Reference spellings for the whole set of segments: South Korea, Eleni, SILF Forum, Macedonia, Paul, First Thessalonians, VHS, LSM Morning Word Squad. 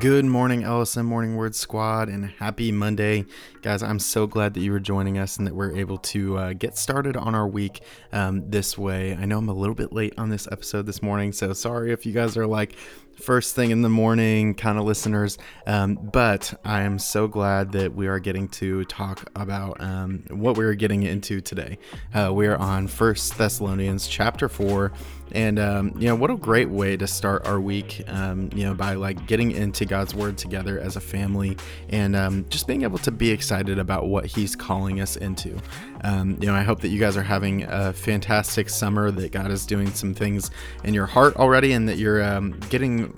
Good morning, LSM Morning Word Squad, and happy Monday. Guys, I'm so glad that you were joining us and that we're able to get started on our week this way. I know I'm a little bit late on this episode this morning, so sorry if you guys are like first thing in the morning kind of listeners, but I am so glad that we are getting to talk about what we're getting into today. We're on First Thessalonians chapter 4. And, what a great way to start our week, by like getting into God's word together as a family and just being able to be excited about what he's calling us into. I hope that you guys are having a fantastic summer, that God is doing some things in your heart already, and that you're getting,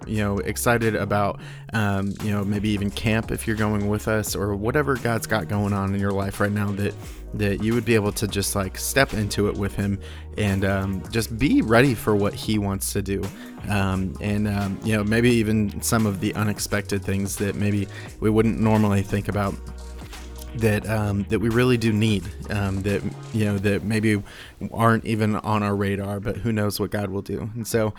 excited about, maybe even camp if you're going with us, or whatever God's got going on in your life right now, that you would be able to just like step into it with him and just be ready for what he wants to do. Maybe even some of the unexpected things that maybe we wouldn't normally think about, that we really do need, that maybe aren't even on our radar, but who knows what God will do. And so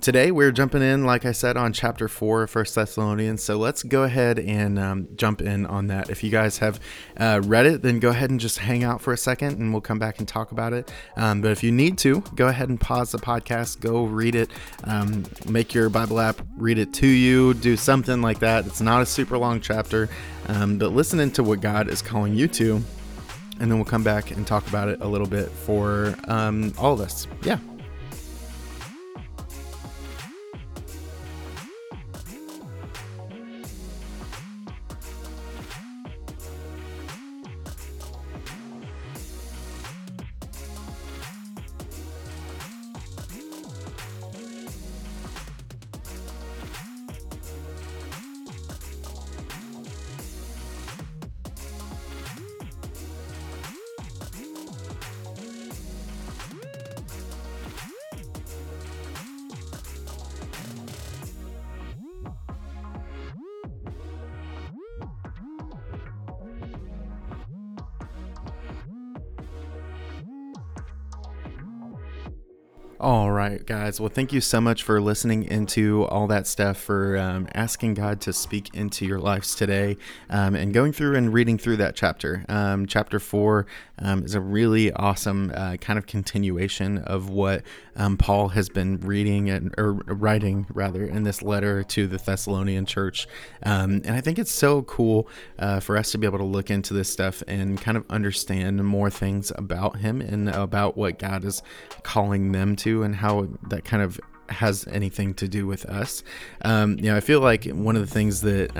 today we're jumping in, like I said, on chapter 4 of 1 Thessalonians. So let's go ahead and jump in on that. If you guys have read it, then go ahead and just hang out for a second and we'll come back and talk about it. But if you need to, go ahead and pause the podcast, go read it, make your Bible app read it to you, do something like that. It's not a super long chapter, but listen into what God is calling you to, and then we'll come back and talk about it a little bit for all of us. Yeah. All right, guys. Well, thank you so much for listening into all that stuff, for asking God to speak into your lives today, and going through and reading through that chapter. Chapter 4 is a really awesome kind of continuation of what Paul has been writing in this letter to the Thessalonian church. And I think it's so cool for us to be able to look into this stuff and kind of understand more things about him and about what God is calling them to, and how that kind of has anything to do with us. I feel like one of the things that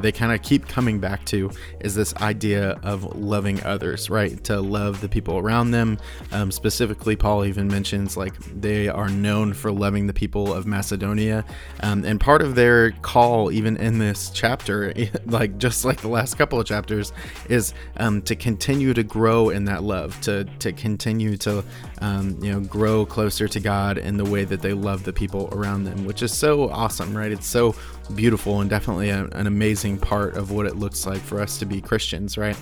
they kind of keep coming back to is this idea of loving others, right? To love the people around them. Specifically, Paul even mentions like they are known for loving the people of Macedonia, and part of their call, even in this chapter, like just like the last couple of chapters, is to continue to grow in that love, to continue to grow closer to God in the way that they love the people around them, which is so awesome, right? It's so beautiful and definitely an amazing part of what it looks like for us to be Christians, right?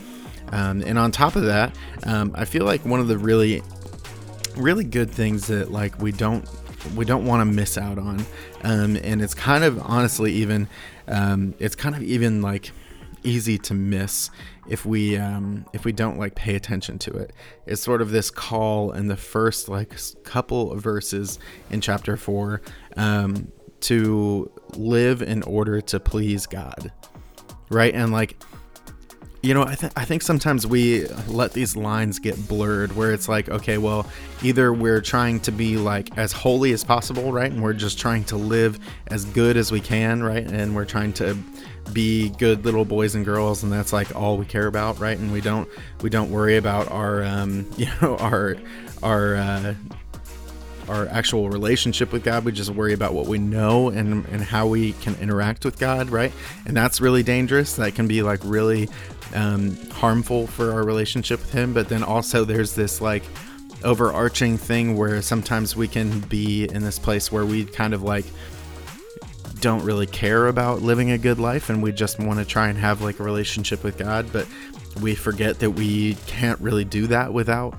And on top of that, I feel like one of the really, really good things that like we don't want to miss out on, and it's kind of honestly even like easy to miss if we don't like pay attention to it. It's sort of this call in the first like couple of verses in chapter 4 to live in order to please God, right? And like, I think sometimes we let these lines get blurred, where it's like, okay, well, either we're trying to be like as holy as possible, right? And we're just trying to live as good as we can, right? And we're trying to be good little boys and girls, and that's like all we care about, right? And we don't worry about our actual relationship with God. We just worry about what we know and how we can interact with God, right? And that's really dangerous. That can be like really harmful for our relationship with him. But then also there's this like overarching thing where sometimes we can be in this place where we kind of like don't really care about living a good life, and we just want to try and have like a relationship with God, but we forget that we can't really do that without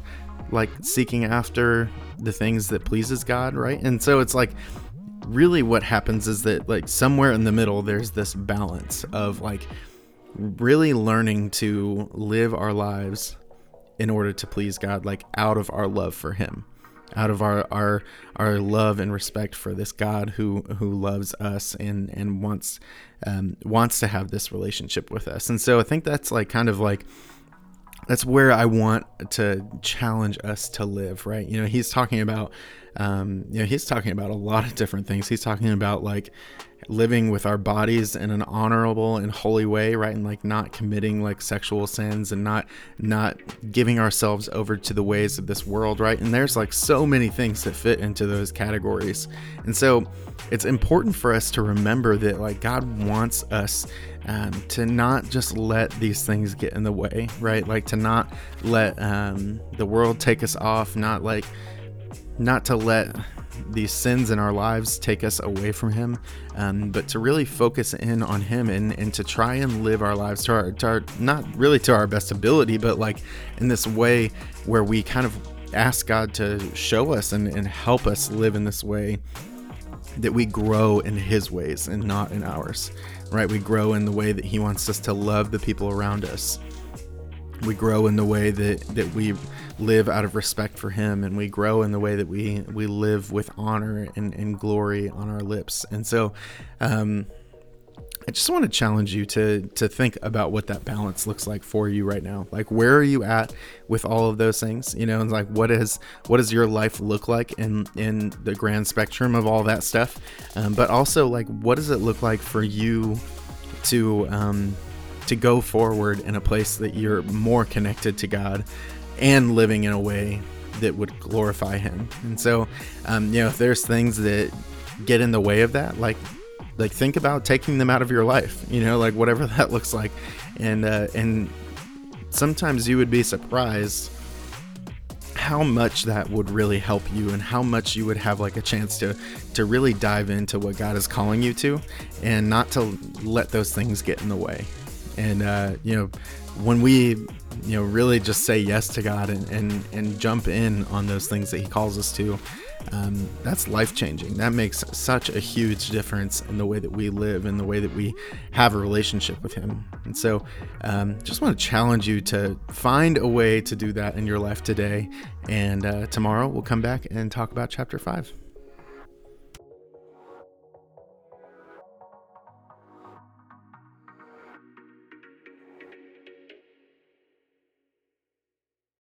like seeking after the things that pleases God, right? And so it's like really what happens is that, like, somewhere in the middle, there's this balance of, like, really learning to live our lives in order to please God, like, out of our love for him, out of our love and respect for this God who loves us and wants to have this relationship with us. And so I think that's like kind of like, that's where I want to challenge us to live, right? You know, he's talking about, he's talking about a lot of different things. He's talking about like living with our bodies in an honorable and holy way, right? And like not committing like sexual sins and not giving ourselves over to the ways of this world, right? And there's like so many things that fit into those categories. And so it's important for us to remember that like God wants us to not just let these things get in the way, right? Like to not let the world take us off, not to let these sins in our lives take us away from him, but to really focus in on him and to try and live our lives to our not really to our best ability, but like in this way where we kind of ask God to show us and help us live in this way that we grow in his ways and not in ours, right? We grow in the way that he wants us to love the people around us. We grow in the way that we live out of respect for him, and we grow in the way that we live with honor and glory on our lips. And so I just want to challenge you to think about what that balance looks like for you right now. Like, where are you at with all of those things? You know, and like, what does your life look like in the grand spectrum of all that stuff? But also, like, what does it look like for you to go forward in a place that you're more connected to God and living in a way that would glorify him? And so, if there's things that get in the way of that, like think about taking them out of your life, you know, like whatever that looks like. And sometimes you would be surprised how much that would really help you and how much you would have like a chance to really dive into what God is calling you to and not to let those things get in the way. And, when we, really just say yes to God and jump in on those things that he calls us to, that's life-changing. That makes such a huge difference in the way that we live and the way that we have a relationship with him. And so just want to challenge you to find a way to do that in your life today. And tomorrow we'll come back and talk about chapter 5.